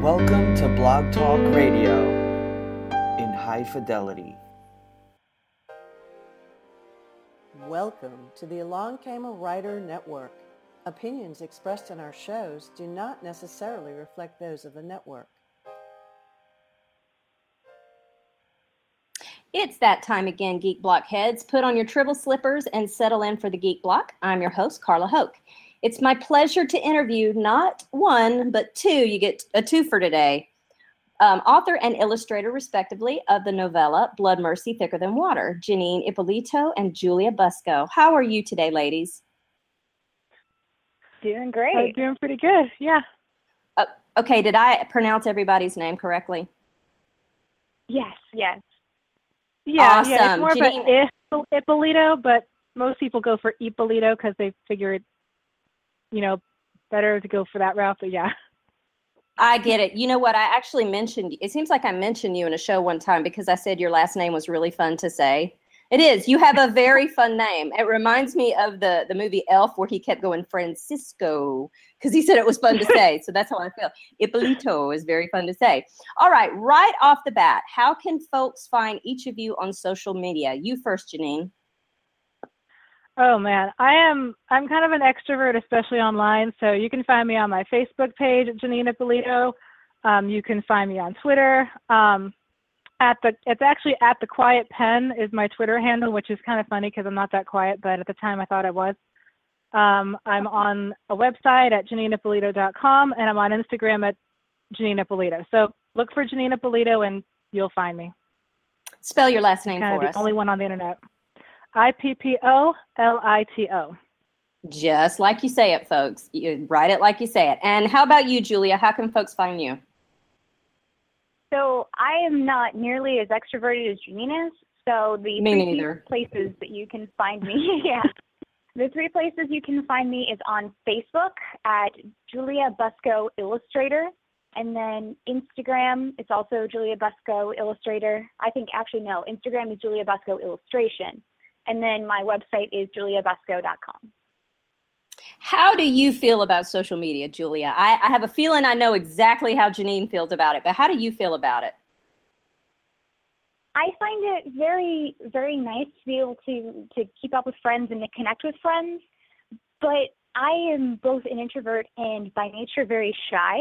Welcome to Blog Talk Radio in high fidelity. Welcome to the Along Came a Writer Network. Opinions expressed in our shows do not necessarily reflect those of the network. It's that time again, Geek Block heads. Put on your tribble slippers and settle in for the Geek Block. I'm your host, Carla Hoke. It's my pleasure to interview not one, but two. You get a two for today. Author and illustrator, respectively, of the novella Blood Mercy: Thicker Than Water, Janeen Ippolito and Julia Busko. How are you today, ladies? Doing great. I'm doing pretty good, yeah. Okay, did I pronounce everybody's name correctly? Yes. Yeah, awesome. Yeah, it's more Janine of an Ippolito, but most people go for Ippolito because they figure it, better to go for that route, but yeah. I get it. You know what? It seems like I mentioned you in a show one time because I said your last name was really fun to say. It is. You have a very fun name. It reminds me of the movie Elf where he kept going Francisco because he said it was fun to say. So that's how I feel. Ippolito is very fun to say. All right. Right off the bat, how can folks find each of you on social media? You first, Janine. Oh, man. I'm kind of an extrovert, especially online. So you can find me on my Facebook page, Janeen Ippolito. You can find me on Twitter. It's actually at the Quiet Pen is my Twitter handle, which is kind of funny because I'm not that quiet, but at the time I thought I was. I'm on a website at JaneenIppolito.com, and I'm on Instagram at Janeen Ippolito. So look for Janeen Ippolito, and you'll find me. Spell your last name for us. The only one on the internet. Ippolito. Just like you say it, folks. You write it like you say it. And how about you, Julia? How can folks find you? So I am not nearly as extroverted as Janeen is. So the places that you can find me, the three places you can find me is on Facebook at Julia Busko Illustrator, and then Instagram. It's also Julia Busko Illustrator. Instagram is Julia Busko Illustration, and then my website is juliabusco.com. How do you feel about social media, Julia? I have a feeling I know exactly how Janeen feels about it, but how do you feel about it? I find it very, very nice to be able to keep up with friends and to connect with friends, but I am both an introvert and by nature very shy,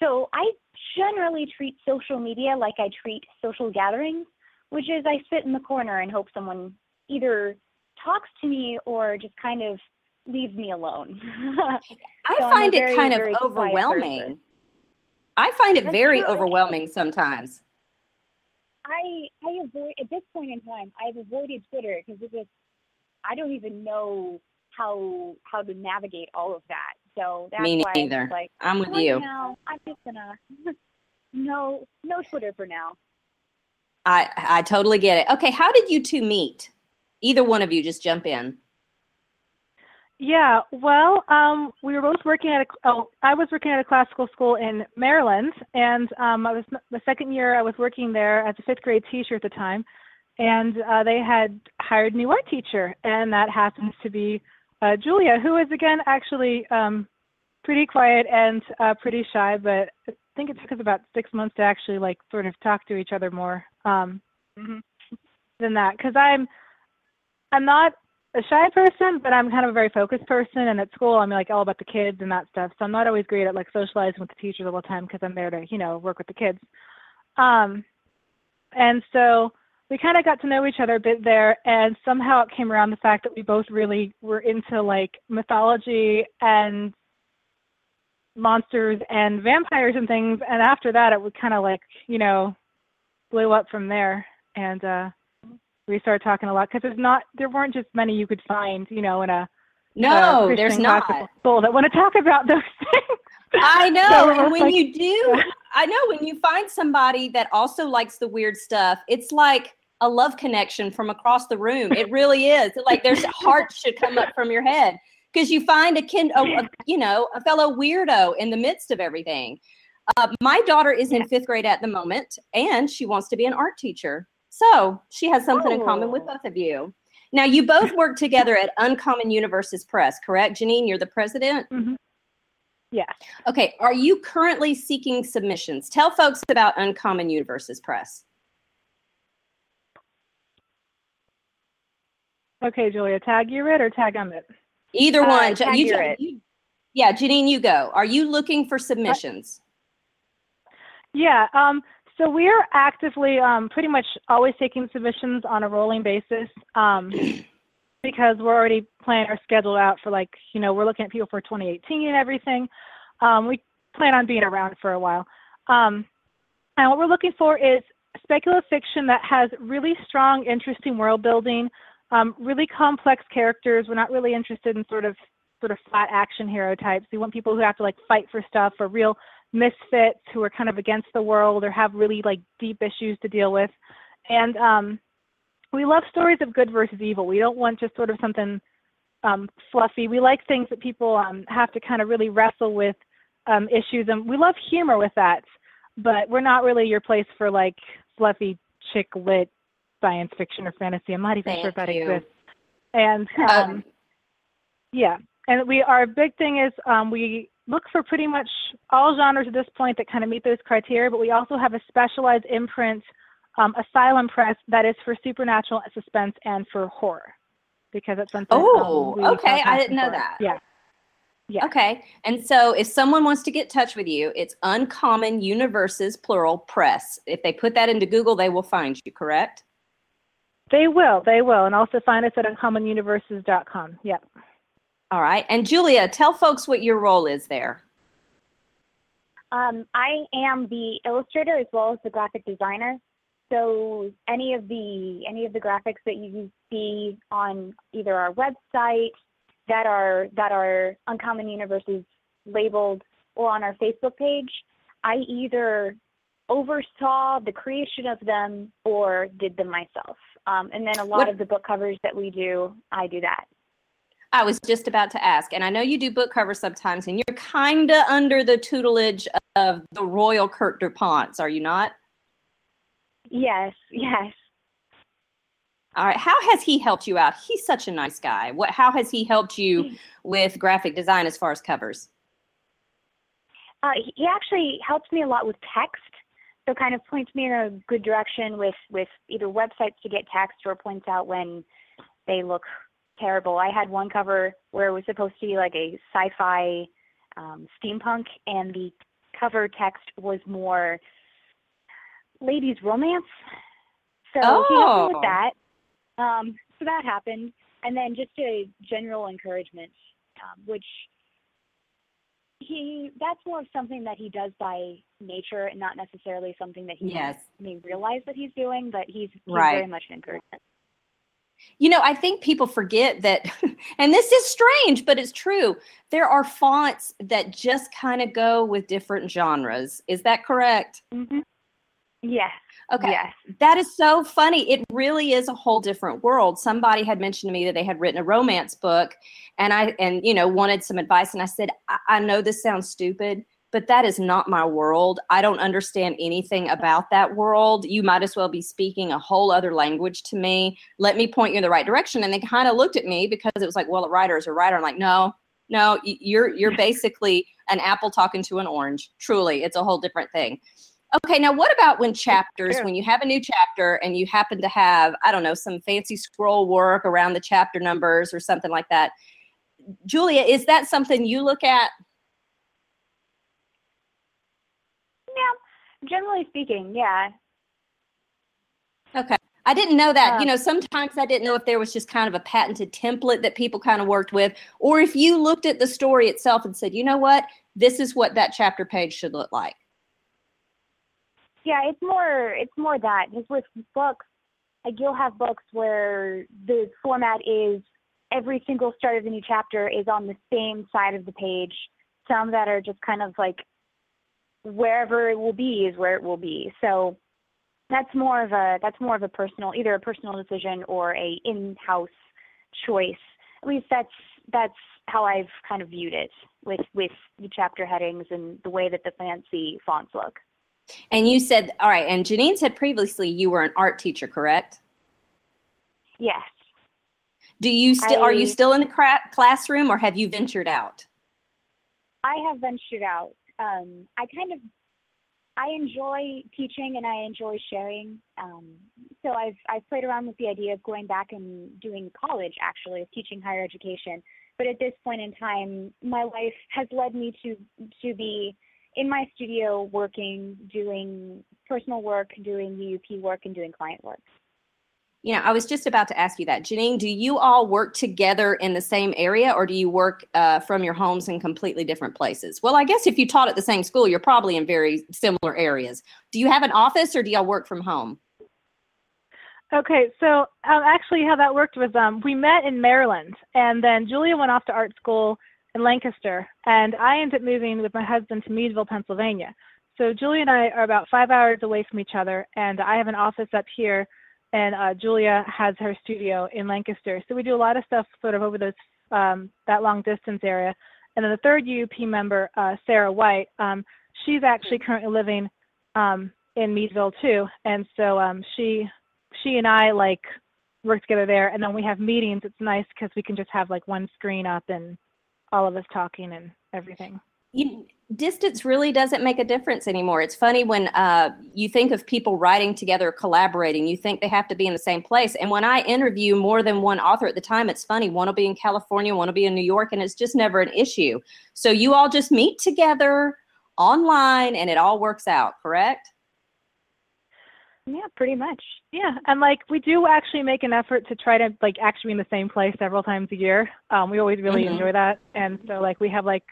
so I generally treat social media like I treat social gatherings, which is I sit in the corner and hope someone either talks to me or just kind of leave me alone. I find it very overwhelming sometimes. I avoid, at this point in time, I've avoided Twitter because I don't even know how to navigate all of that. So that's why neither. I'm with you. Now, I'm just gonna no Twitter for now. I totally get it. Okay, how did you two meet? Either one of you, just jump in. Yeah, well, we were both working at I was working at a classical school in Maryland, and I was the second year I was working there as a fifth grade teacher at the time, and they had hired a new art teacher, and that happens to be Julia, who is again actually pretty quiet and pretty shy, but I think it took us about 6 months to actually sort of talk to each other more than that, because I'm not a shy person, but I'm kind of a very focused person, and at school I'm all about the kids and that stuff, so I'm not always great at socializing with the teachers all the time because I'm there to work with the kids, and so we kind of got to know each other a bit there, and somehow it came around the fact that we both really were into mythology and monsters and vampires and things, and after that it would kind of blew up from there, and we started talking a lot because there weren't just many you could find, in a Christian there's not people that want to talk about those things. I know, so and when you do, yeah. I know when you find somebody that also likes the weird stuff, it's like a love connection from across the room. It really is. There's hearts should come up from your head because you find a fellow weirdo in the midst of everything. My daughter is in fifth grade at the moment, and she wants to be an art teacher. So she has something in common with both of you. Now, you both work together at Uncommon Universes Press, correct? Janeen, you're the president? Mm-hmm. Yeah. Okay. Are you currently seeking submissions? Tell folks about Uncommon Universes Press. Okay, Julia, tag Urit or tag Emmett? Either one. Yeah, Janeen, you go. Are you looking for submissions? Yeah. So we are actively pretty much always taking submissions on a rolling basis because we're already planning our schedule out for, like, you know, we're looking at people for 2018 and everything. We plan on being around for a while. And what we're looking for is speculative fiction that has really strong, interesting world building, really complex characters. We're not really interested in sort of flat action hero types. We want people who have to, like, fight for stuff, or real misfits who are kind of against the world or have really, like, deep issues to deal with. And we love stories of good versus evil. We don't want just sort of something fluffy. We like things that people have to kind of really wrestle with issues. And we love humor with that, but we're not really your place for, like, fluffy chick lit science fiction or fantasy. I'm not even sure if that exists. And yeah. And our big thing is we look for pretty much all genres at this point that kind of meet those criteria, but we also have a specialized imprint, Asylum Press, that is for supernatural suspense and for horror, because it's something. Oh, okay. I didn't know that. Yeah. Yeah. Okay. And so if someone wants to get in touch with you, it's Uncommon Universes, plural, Press. If they put that into Google, they will find you, correct? They will. They will. And also find us at uncommonuniverses.com. Yep. All right. And Julia, tell folks what your role is there. I am the illustrator as well as the graphic designer. So any of the graphics that you see on either our website that are Uncommon Universes labeled or on our Facebook page, I either oversaw the creation of them or did them myself. And then a lot of the book covers that we do, I do that. I was just about to ask, and I know you do book covers sometimes, and you're kind of under the tutelage of the royal Kurt DuPonts, are you not? Yes, yes. All right. How has he helped you out? He's such a nice guy. How has he helped you with graphic design as far as covers? He actually helps me a lot with text, so kind of points me in a good direction with either websites to get text or points out when they look terrible. I had one cover where it was supposed to be like a sci-fi steampunk, and the cover text was more ladies romance. So he helped me with that. So that happened. And then just a general encouragement, which that's more of something that he does by nature and not necessarily something that he may realize that he's doing, but he's very much an encouragement. You know, I think people forget that, and this is strange, but it's true. There are fonts that just kind of go with different genres. Is that correct? Mm-hmm. Yes. Okay. Yes. That is so funny. It really is a whole different world. Somebody had mentioned to me that they had written a romance book, and you know, wanted some advice. And I said, I know this sounds stupid, but that is not my world. I don't understand anything about that world. You might as well be speaking a whole other language to me. Let me point you in the right direction. And they kind of looked at me because it was like, well, a writer is a writer. I'm like, no, you're basically an apple talking to an orange. Truly, it's a whole different thing. Okay, now what about when you have a new chapter and you happen to have, I don't know, some fancy scroll work around the chapter numbers or something like that? Julia, is that something you look at? Yeah, generally speaking, yeah. Okay. I didn't know that. Sometimes I didn't know if there was just kind of a patented template that people kind of worked with, or if you looked at the story itself and said, you know what, this is what that chapter page should look like. Yeah, it's more that. Because with books, like, you'll have books where the format is every single start of the new chapter is on the same side of the page. Some that are just kind of like wherever it will be is where it will be. So that's more of a personal, either a personal decision or a in-house choice. At least that's how I've kind of viewed it with the chapter headings and the way that the fancy fonts look. And you said, all right, and Janeen said previously you were an art teacher, correct? Yes. Are you still in the classroom, or have you ventured out? I have ventured out. I enjoy teaching and I enjoy sharing. So I've played around with the idea of going back and doing college, actually, of teaching higher education. But at this point in time, my life has led me to be in my studio working, doing personal work, doing UUP work, and doing client work. You know, I was just about to ask you that. Janeen, do you all work together in the same area, or do you work from your homes in completely different places? Well, I guess if you taught at the same school, you're probably in very similar areas. Do you have an office, or do y'all work from home? Okay, so actually how that worked was we met in Maryland, and then Julia went off to art school in Lancaster, and I ended up moving with my husband to Meadville, Pennsylvania. So Julia and I are about 5 hours away from each other, and I have an office up here, and Julia has her studio in Lancaster. So we do a lot of stuff sort of over those that long distance area. And then the third UUP member, Sarah White, she's actually currently living in Meadville too. And so she and I like work together there. And then we have meetings. It's nice because we can just have like one screen up and all of us talking and everything. Distance really doesn't make a difference anymore. It's funny when you think of people writing together, collaborating, you think they have to be in the same place. And when I interview more than one author at the time, it's funny. One will be in California, one will be in New York, and it's just never an issue. So you all just meet together online and it all works out, correct? Yeah, pretty much. Yeah. And like we do actually make an effort to try to like actually be in the same place several times a year. We always really enjoy that. And so like we have like,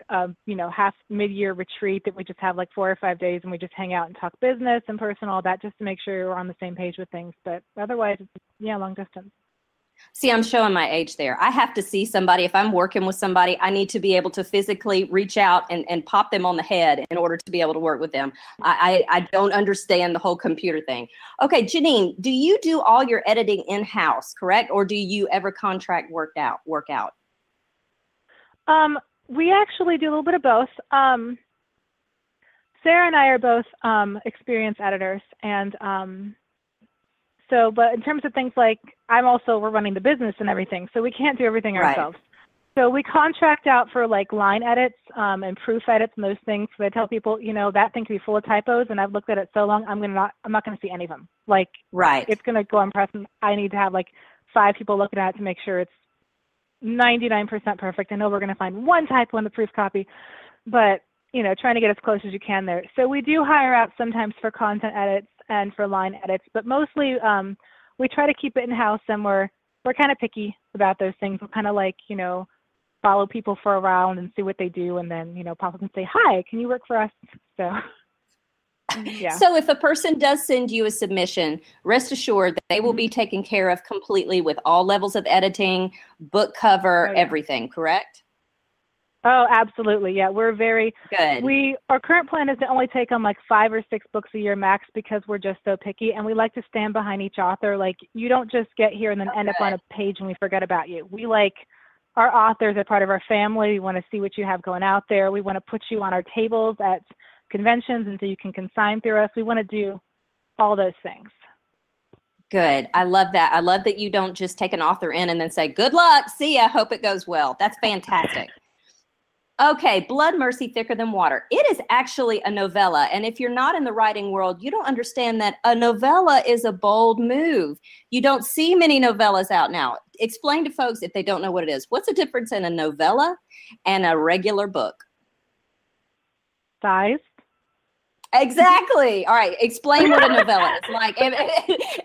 you know, half mid-year retreat that we just have like 4 or 5 days and we just hang out and talk business and personal, all that just to make sure we're on the same page with things. But otherwise, it's, yeah, long distance. See, I'm showing my age there. I have to see somebody. If I'm working with somebody, I need to be able to physically reach out and pop them on the head in order to be able to work with them. I don't understand the whole computer thing. Okay, Janeen, do you do all your editing in-house, correct? Or do you ever contract work out? We actually do a little bit of both. Sarah and I are both experienced editors and so, but in terms of things like, we're running the business and everything, so we can't do everything ourselves. Right. So we contract out for like line edits and proof edits and those things. So I tell people, you know, that thing could be full of typos, and I've looked at it so long, I'm not going to see any of them. Like, right. It's going to go unpressed. I need to have like 5 people looking at it to make sure it's 99% perfect. I know we're going to find one typo in the proof copy, but you know, trying to get as close as you can there. So we do hire out sometimes for content edits and for line edits, but mostly we try to keep it in-house, and we're kind of picky about those things. We'll kind of like, you know, follow people for a round and see what they do, and then, you know, pop up and say, hi, can you work for us? So, yeah. So if a person does send you a submission, rest assured that they will be taken care of completely with all levels of editing, book cover, everything, correct? Oh, absolutely. Yeah, we're very good. Our current plan is to only take on like 5 or 6 books a year max because we're just so picky, and we like to stand behind each author. Like, you don't just get here and then end up on a page and we forget about you. We like our authors are part of our family. We want to see what you have going out there. We want to put you on our tables at conventions and so you can consign through us. We want to do all those things. Good. I love that. I love that you don't just take an author in and then say, good luck. See ya. Hope it goes well. That's fantastic. Okay, Blood Mercy, Thicker Than Water. It is actually a novella, and if you're not in the writing world, you don't understand that a novella is a bold move. You don't see many novellas out now. Explain to folks if they don't know what it is. What's the difference in a novella and a regular book? Size. Exactly. All right, explain what a novella is like.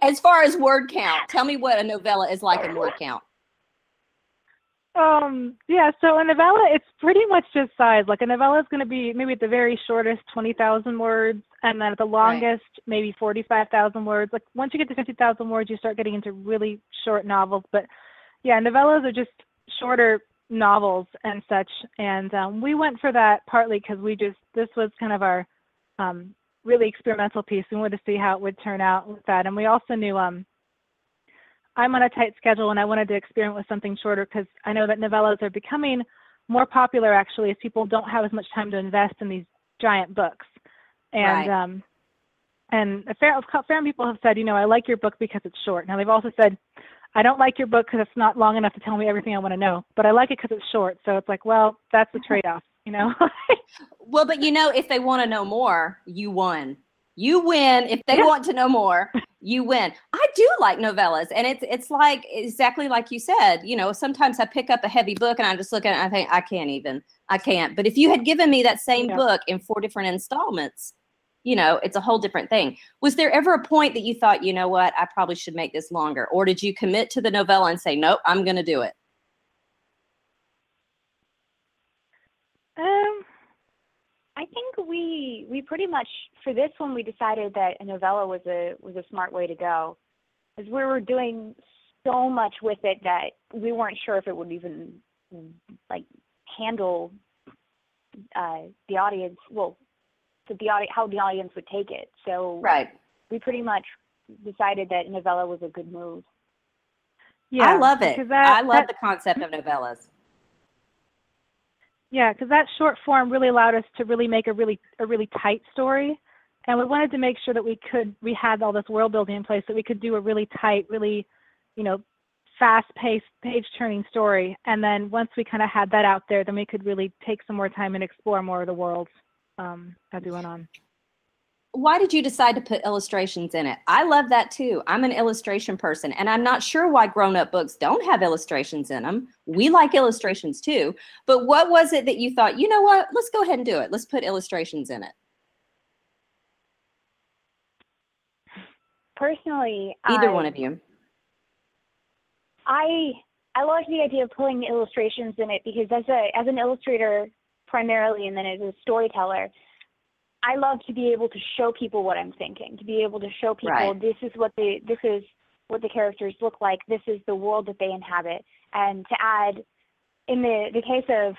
As far as word count, tell me what a novella is like in word count. Yeah, so a novella, it's pretty much just size. Like a novella is going to be maybe at the very shortest 20,000 words, and then at the longest maybe 45,000 words. Like once you get to 50,000 words, you start getting into really short novels. But yeah, novellas are just shorter novels and such. And we went for that partly because this was kind of our really experimental piece. We wanted to see how it would turn out with that, and we also knew I'm on a tight schedule, and I wanted to experiment with something shorter because I know that novellas are becoming more popular, actually, as people don't have as much time to invest in these giant books. And and a fair people have said, you know, I like your book because it's short. Now, they've also said, I don't like your book because it's not long enough to tell me everything I want to know, but I like it because it's short. So it's like, well, that's the trade-off. you know? Well, but you know, if they want to know more, you won. You win. If they want to know more, you win. I do like novellas. And it's like exactly like you said, you know, sometimes I pick up a heavy book and I just look at it and I think, I can't. But if you had given me that same book in 4 different installments, you know, it's a whole different thing. Was there ever a point that you thought, you know what, I probably should make this longer? Or did you commit to the novella and say, nope, I'm going to do it? I think we pretty much, for this one, we decided that a novella was a smart way to go, because we were doing so much with it that we weren't sure if it would even, like, handle the audience, how the audience would take it. So we pretty much decided that novella was a good move. Yeah, I love it. I love the concept of novellas. Yeah, because that short form really allowed us to really make a really tight story, and we wanted to make sure that we had all this world building in place that we could do a really tight, really, you know, fast-paced, page-turning story. And then once we kind of had that out there, then we could really take some more time and explore more of the world as we went on. Why did you decide to put illustrations in it? I love that too. I'm an illustration person, and I'm not sure why grown-up books don't have illustrations in them. We like illustrations too, but what was it that you thought, you know what, let's go ahead and do it. Let's put illustrations in it. Personally, either one of you. I love the idea of putting illustrations in it because as an illustrator primarily, and then as a storyteller, I love to be able to show people what I'm thinking, to be able to show people this is what the characters look like, this is the world that they inhabit. And to add, in the case of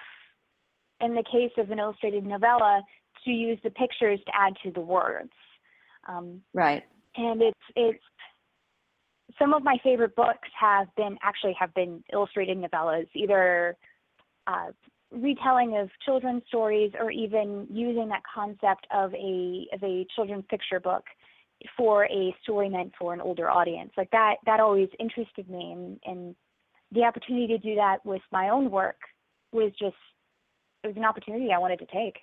an illustrated novella, to use the pictures to add to the words. And it's some of my favorite books have been illustrated novellas, either retelling of children's stories, or even using that concept of a children's picture book for a story meant for an older audience. Like that always interested me, and the opportunity to do that with my own work was an opportunity I wanted to take.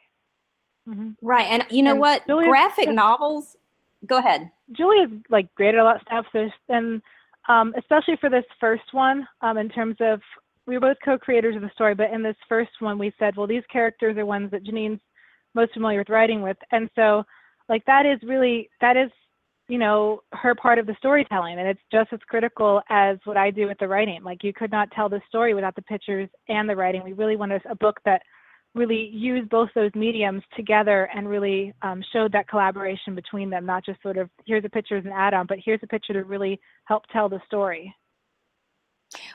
Mm-hmm. Right, and you know what? Graphic novels. Go ahead. Julia's like graded a lot of stuff, and especially for this first one, in terms of. We were both co-creators of the story, but in this first one, we said, well, these characters are ones that Janeen's most familiar with writing with. And so, like, that is, you know, her part of the storytelling. And it's just as critical as what I do with the writing. Like, you could not tell the story without the pictures and the writing. We really wanted a book that really used both those mediums together and really showed that collaboration between them, not just sort of, here's a picture as an add-on, but here's a picture to really help tell the story.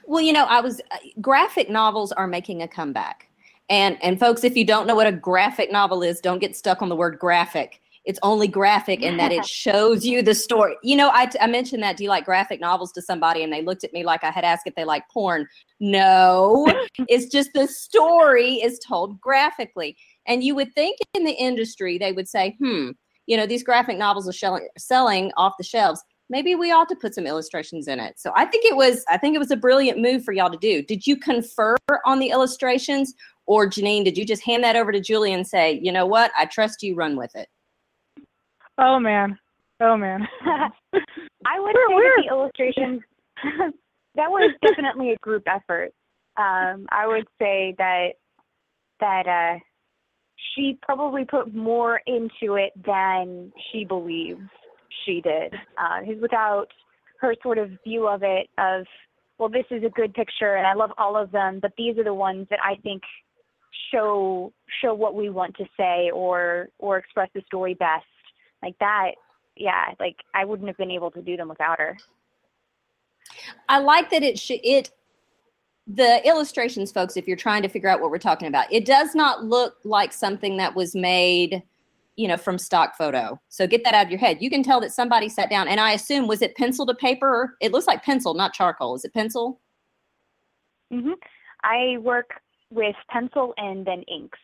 Well, you know, graphic novels are making a comeback. And folks, if you don't know what a graphic novel is, don't get stuck on the word graphic. It's only graphic in that it shows you the story. You know, I mentioned that, do you like graphic novels to somebody? And they looked at me like I had asked if they like porn. No, it's just the story is told graphically. And you would think in the industry, they would say, you know, these graphic novels are selling off the shelves. Maybe we ought to put some illustrations in it. So I think it was a brilliant move for y'all to do. Did you confer on the illustrations, or Janeen, did you just hand that over to Julia and say, you know what, I trust you, run with it? Oh man. I would say the illustrations, that was definitely a group effort. I would say that she probably put more into it than she believes she did. Without her sort of view of it of, well, this is a good picture and I love all of them, but these are the ones that I think show what we want to say or express the story best. Like that, yeah, like I wouldn't have been able to do them without her. I like that the illustrations, folks, if you're trying to figure out what we're talking about, it does not look like something that was made, you know, from stock photo. So get that out of your head. You can tell that somebody sat down, and I assume, was it pencil to paper? It looks like pencil, not charcoal. Is it pencil? Mm-hmm. I work with pencil and then inks.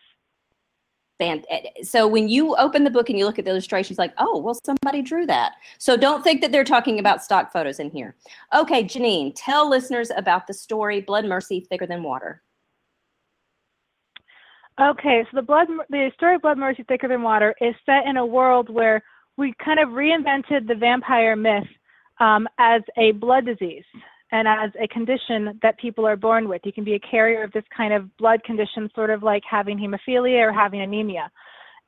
So when you open the book and you look at the illustrations, like, oh, well, somebody drew that. So don't think that they're talking about stock photos in here. Okay, Janeen, tell listeners about the story, Blood Mercy, Thicker Than Water. Okay, so the story of Blood Mercy Thicker Than Water is set in a world where we kind of reinvented the vampire myth as a blood disease and as a condition that people are born with. You can be a carrier of this kind of blood condition, sort of like having hemophilia or having anemia.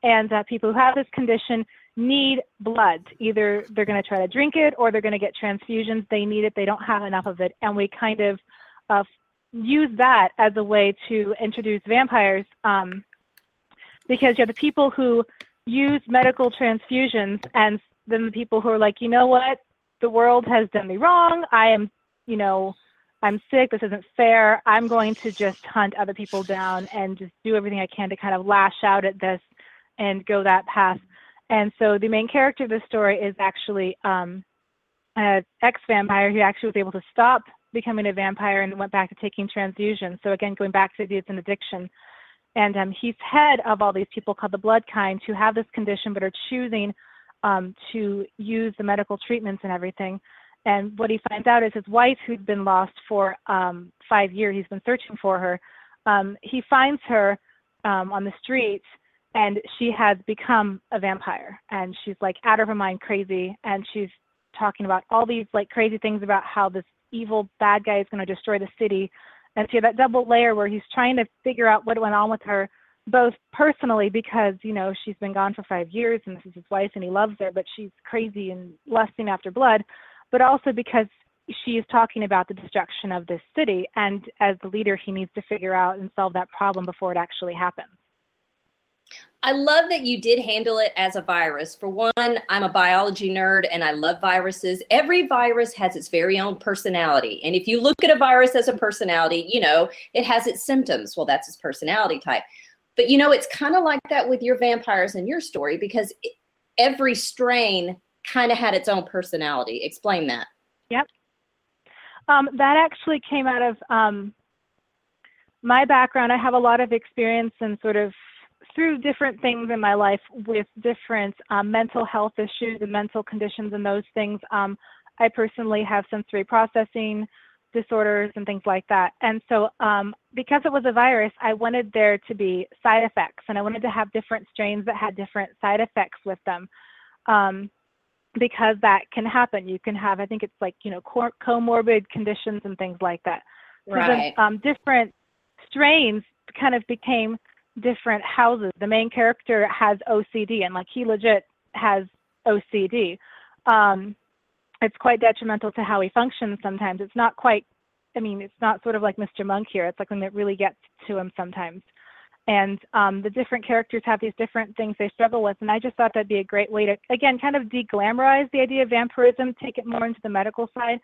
And people who have this condition need blood. Either they're going to try to drink it or they're going to get transfusions. They need it. They don't have enough of it. And we kind of use that as a way to introduce vampires because you have the people who use medical transfusions and then the people who are like, you know what, the world has done me wrong. I am, you know, I'm sick. This isn't fair. I'm going to just hunt other people down and just do everything I can to kind of lash out at this and go that path. And so the main character of the story is actually an ex-vampire who actually was able to stop becoming a vampire and went back to taking transfusions. So again, going back to it's an addiction. And he's head of all these people called the Blood Kind who have this condition but are choosing to use the medical treatments and everything. And what he finds out is his wife, who's been lost for 5 years, he's been searching for her. He finds her on the streets, and she has become a vampire, and she's like out of her mind crazy, and she's talking about all these like crazy things about how this evil bad guy is going to destroy the city. And so that double layer where he's trying to figure out what went on with her, both personally because, you know, she's been gone for 5 years and this is his wife and he loves her, but she's crazy and lusting after blood, but also because she is talking about the destruction of this city. And as the leader, he needs to figure out and solve that problem before it actually happens. I love that you did handle it as a virus. For one, I'm a biology nerd and I love viruses. Every virus has its very own personality. And if you look at a virus as a personality, you know, it has its symptoms. Well, that's its personality type. But, you know, it's kind of like that with your vampires in your story because every strain kind of had its own personality. Explain that. Yep. That actually came out of my background. I have a lot of experience in sort of through different things in my life with different mental health issues and mental conditions and those things. I personally have sensory processing disorders and things like that. And so because it was a virus, I wanted there to be side effects, and I wanted to have different strains that had different side effects with them because that can happen. You can have, I think it's like, you know, comorbid conditions and things like that. Right. So then, different strains kind of became different houses. The main character has OCD, and like he legit has OCD. It's quite detrimental to how he functions sometimes. It's not quite, I mean, it's not sort of like Mr. Monk here. It's like when it really gets to him sometimes. And the different characters have these different things they struggle with. And I just thought that'd be a great way to, again, kind of deglamorize the idea of vampirism, take it more into the medical side.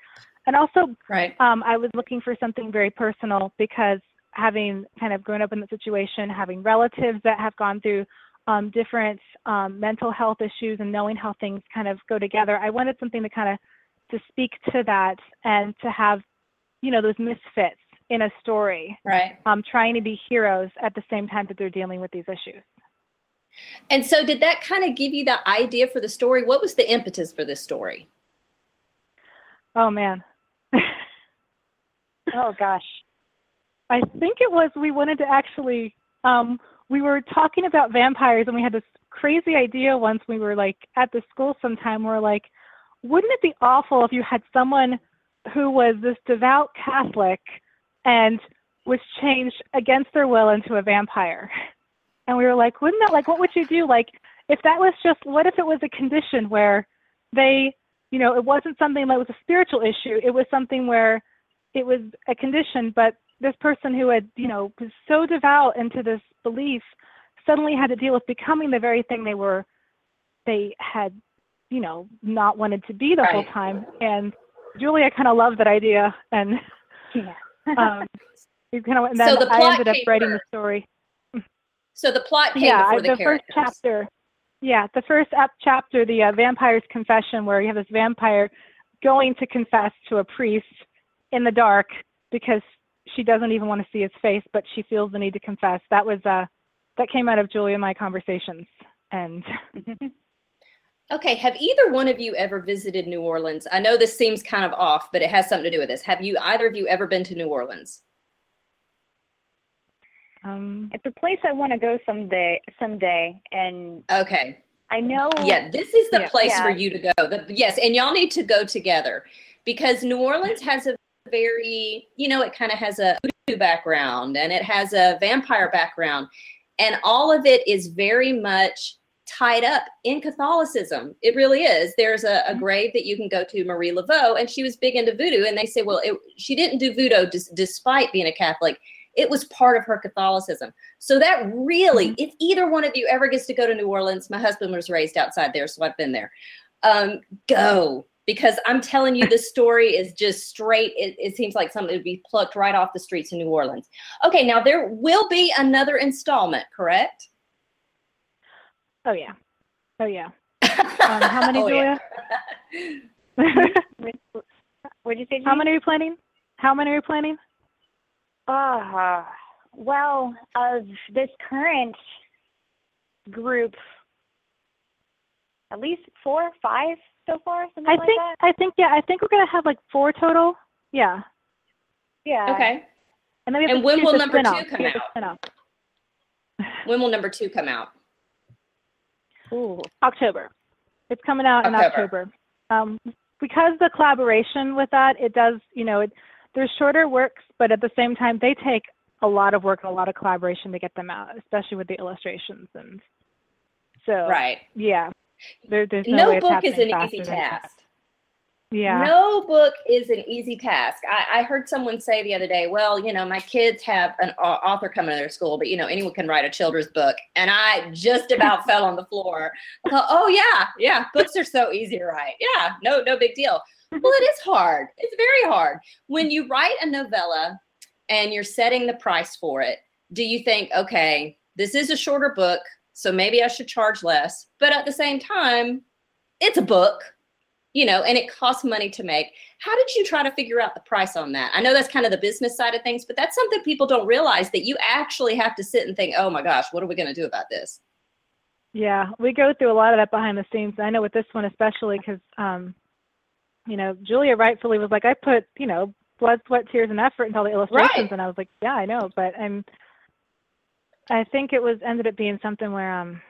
And also, right. I was looking for something very personal because having kind of grown up in the situation, having relatives that have gone through different mental health issues and knowing how things kind of go together, I wanted something to kind of to speak to that and to have, you know, those misfits in a story, right? Trying to be heroes at the same time that they're dealing with these issues. And so did that kind of give you the idea for the story? What was the impetus for this story? Oh, man. Oh, gosh. I think it was we wanted to actually, we were talking about vampires and we had this crazy idea once we were like at the school sometime. We're like, wouldn't it be awful if you had someone who was this devout Catholic and was changed against their will into a vampire? And we were like, wouldn't that, like, what would you do? Like, if that was just, what if it was a condition where they, you know, it wasn't something that was a spiritual issue. It was something where it was a condition, but this person who had, you know, was so devout into this belief suddenly had to deal with becoming the very thing they had, you know, not wanted to be the right. whole time. And Julia kind of loved that idea. And yeah. And then so the plot I ended up writing the story. So the plot came before the characters. The first chapter, the vampire's confession, where you have this vampire going to confess to a priest in the dark because she doesn't even want to see his face, but she feels the need to confess. That was that came out of Julia and my conversations. And okay, have either one of you ever visited New Orleans? I know this seems kind of off, but it has something to do with this. Have you either of you ever been to New Orleans? It's a place I want to go someday. And okay, I know. Yeah, this is the place for you to go. Yes, and y'all need to go together, because New Orleans has a very, it kind of has a voodoo background and it has a vampire background, and all of it is very much tied up in Catholicism. It really is. There's a grave that you can go to, Marie Laveau, and she was big into voodoo. And they say, well, she didn't do voodoo despite being a Catholic. It was part of her Catholicism. So that really, if either one of you ever gets to go to New Orleans, my husband was raised outside there, so I've been there. Go, because I'm telling you, this story is just straight. It seems like something would be plucked right off the streets in New Orleans. Okay, now there will be another installment, correct? Oh yeah. How many, Julia? What did you say? How many are you planning? Well, of this current group, at least 4 or 5 so far. I think we're gonna have 4 total. Yeah. Yeah. Okay. And then we have when will number 2 come out? When will number 2 come out? Ooh, October. It's coming out in October. Because the collaboration with that, it does, they're shorter works, but at the same time, they take a lot of work and a lot of collaboration to get them out, especially with the illustrations. And so, right. Yeah. There's no book is an easy task. Yeah. No book is an easy task. I heard someone say the other day, well, my kids have an author coming to their school, but anyone can write a children's book. And I just about fell on the floor. I thought, yeah, books are so easy to write. Yeah, no big deal. Well, it is hard. It's very hard. When you write a novella and you're setting the price for it, do you think, okay, this is a shorter book, so maybe I should charge less. But at the same time, it's a book. And it costs money to make. How did you try to figure out the price on that? I know that's kind of the business side of things, but that's something people don't realize, that you actually have to sit and think, oh my gosh, what are we going to do about this? Yeah, we go through a lot of that behind the scenes. I know with this one, especially because, Julia rightfully was like, I put, blood, sweat, tears, and effort into all the illustrations. Right. And I was like, yeah, I know. But I think it ended up being something where,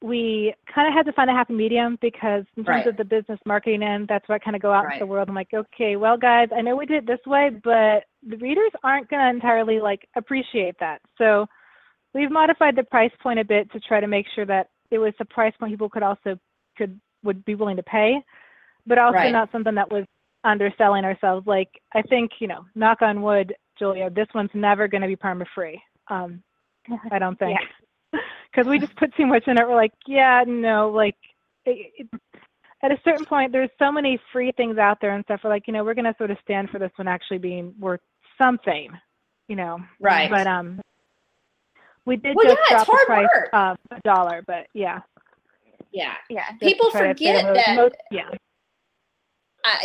we kind of had to find a happy medium, because in terms of the business marketing end, that's where I kind of go out into the world. I'm like, okay, well, guys, I know we did it this way, but the readers aren't going to entirely appreciate that. So we've modified the price point a bit to try to make sure that it was a price point people would be willing to pay, but also not something that was underselling ourselves. Like, I think, knock on wood, Julia, this one's never going to be perma-free. I don't think. Yeah. Because we just put too much in it. We're like, yeah, no, at a certain point, there's so many free things out there and stuff. We're like, we're going to sort of stand for this one actually being worth something, Right. But we did just drop the price of $1, but yeah. Yeah. Yeah. People forget that.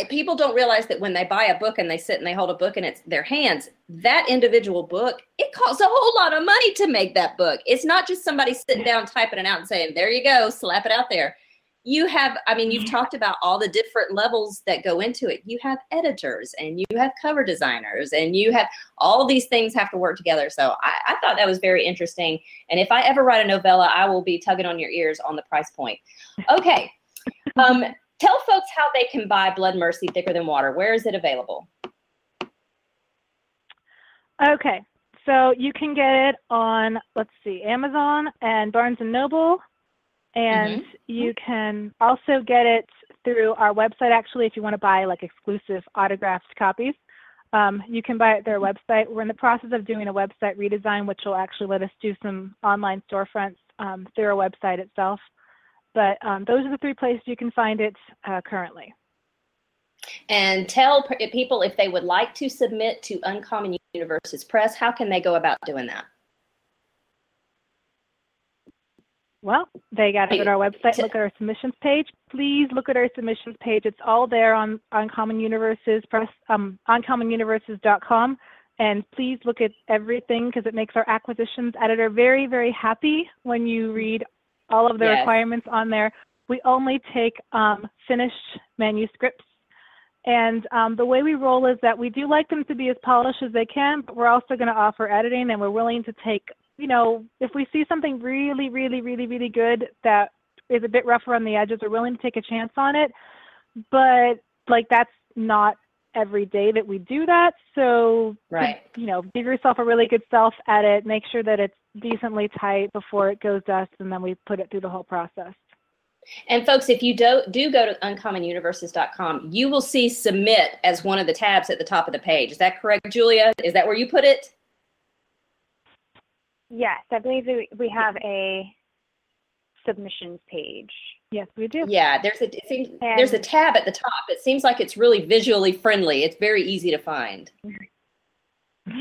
People don't realize that when they buy a book and they sit and they hold a book in their hands, that individual book, it costs a whole lot of money to make that book. It's not just somebody sitting down, typing it out and saying, there you go, slap it out there. You have, you've talked about all the different levels that go into it. You have editors and you have cover designers and you have all these things have to work together. So I thought that was very interesting. And if I ever write a novella, I will be tugging on your ears on the price point. Okay. Tell folks how they can buy Blood Mercy Thicker Than Water. Where is it available? Okay. So you can get it on, Amazon and Barnes & Noble. And you can also get it through our website, actually, if you want to buy exclusive autographed copies. You can buy it at their website. We're in the process of doing a website redesign, which will actually let us do some online storefronts through our website itself. But those are the 3 places you can find it currently. And tell people if they would like to submit to Uncommon Universes Press, how can they go about doing that? Well, they got to go to our website, look at our submissions page. Please look at our submissions page. It's all there on Uncommon Universes Press, uncommonuniverses.com. And please look at everything, because it makes our acquisitions editor very, very happy when you read all of the requirements on there. We only take finished manuscripts, And the way we roll is that we do like them to be as polished as they can, but we're also going to offer editing, and we're willing to take, you know, if we see something really, really, really, really good that is a bit rougher on the edges, we're willing to take a chance on it. But, like, that's not every day that we do that. So, right, you know, give yourself a really good self edit, make sure that it's decently tight before it goes dust, and then we put it through the whole process. And folks, if you do go to uncommonuniverses.com, you will see submit as one of the tabs at the top of the page. Is that correct, Julia? Is that where you put it? Yes, I believe we have a submissions page. Yes, we do. Yeah, there's a tab at the top. It seems like it's really visually friendly. It's very easy to find. Yeah.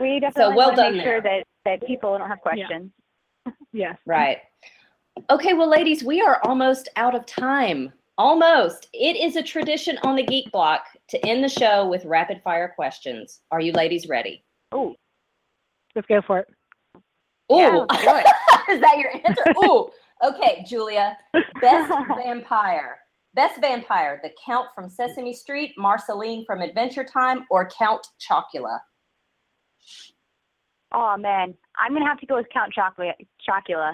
We definitely want to make sure that people don't have questions. Yeah. Yes. Right. Okay, well, ladies, we are almost out of time. Almost. It is a tradition on the Geek Block to end the show with rapid fire questions. Are you ladies ready? Oh, let's go for it. Ooh, yeah, let's do it. Is that your answer? Ooh. Okay, Julia. Best vampire. Best vampire: the Count from Sesame Street, Marceline from Adventure Time, or Count Chocula? Oh, man. I'm going to have to go with Count Chocula.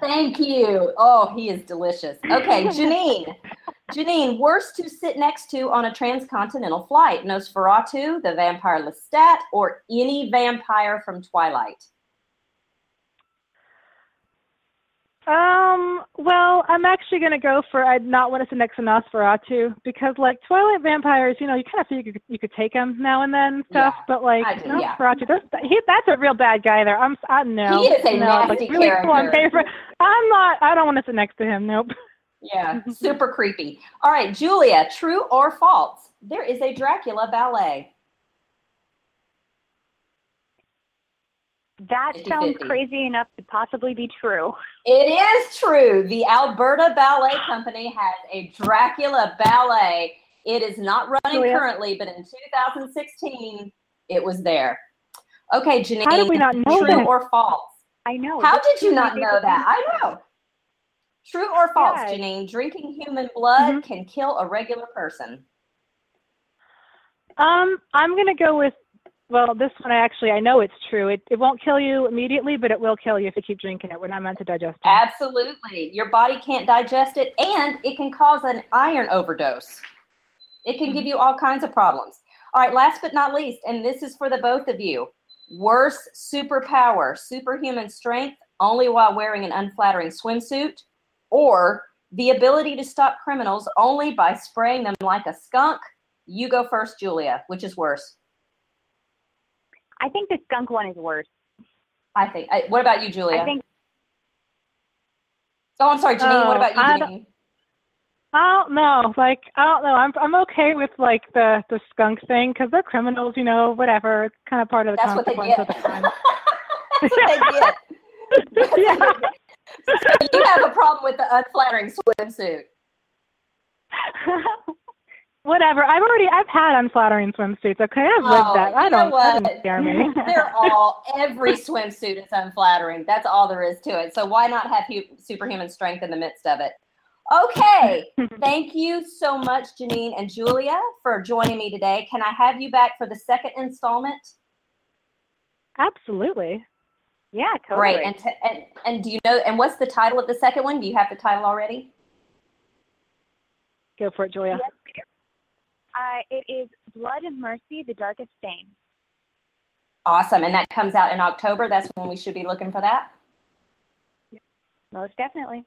Thank you. Oh, he is delicious. Okay, Janeen. Janeen, worst to sit next to on a transcontinental flight: Nosferatu, the vampire Lestat, or any vampire from Twilight? Well, I'm actually going to go for, I'd not want to sit next to Nosferatu, because, like, Twilight vampires, you know, you kind of feel you could take them now and then and stuff, but, like, Nosferatu, that's a real bad guy there. I know. He is a nasty really character. Cool on paper. I don't want to sit next to him, nope. Yeah, super creepy. All right, Julia, true or false? There is a Dracula ballet. That sounds crazy enough to possibly be true. It is true. The Alberta Ballet Company has a Dracula ballet. It is not running currently, but in 2016, it was there. Okay, Janeen, how did we not know true or false? I know. How did you not know that? I know. True or false, yeah. Janeen? Drinking human blood can kill a regular person. I'm going to go with, well, this one I know it's true. It won't kill you immediately, but it will kill you if you keep drinking it. We're not meant to digest it. Absolutely. Your body can't digest it, and it can cause an iron overdose. It can give you all kinds of problems. All right, last but not least, and this is for the both of you, worst superpower: superhuman strength only while wearing an unflattering swimsuit, or the ability to stop criminals only by spraying them like a skunk. You go first, Julia. Which is worse? I think the skunk one is worse. I think. What about you, Julia? I think. Oh, I'm sorry, Janeen. What about you, Janeen? I don't know. I'm okay with, like, the skunk thing, because they're criminals, you know, whatever. It's kind of part of the consequence of the crime. That's what they get. So you have a problem with the unflattering swimsuit. Whatever. I've had unflattering swimsuits. Okay, I've lived that. That doesn't scare me. Every swimsuit is unflattering. That's all there is to it. So why not have superhuman strength in the midst of it? Okay. Thank you so much, Janeen and Julia, for joining me today. Can I have you back for the second installment? Absolutely. Yeah, totally. Great. And do you know? And what's the title of the second one? Do you have the title already? Go for it, Julia. Yes. It is Blood and Mercy: The Darkest Stain. Awesome. And that comes out in October. That's when we should be looking for that. Yep. Most definitely.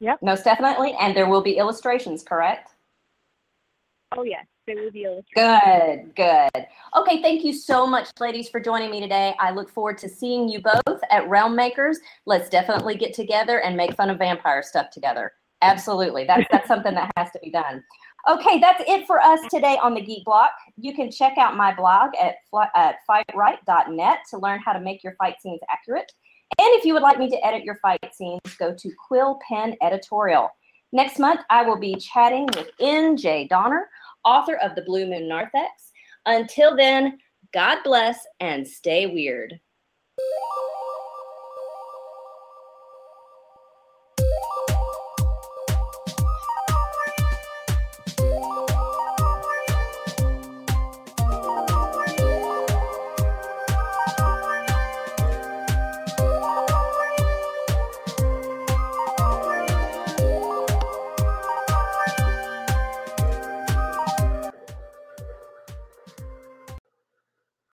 Yep. Most definitely. And there will be illustrations, correct? Oh, yes. There will be illustrations. Good. Okay. Thank you so much, ladies, for joining me today. I look forward to seeing you both at Realm Makers. Let's definitely get together and make fun of vampire stuff together. Absolutely. That's something that has to be done. Okay, that's it for us today on the Geek Block. You can check out my blog at fightright.net to learn how to make your fight scenes accurate. And if you would like me to edit your fight scenes, go to Quill Pen Editorial. Next month, I will be chatting with N.J. Donner, author of The Blue Moon Narthex. Until then, God bless and stay weird.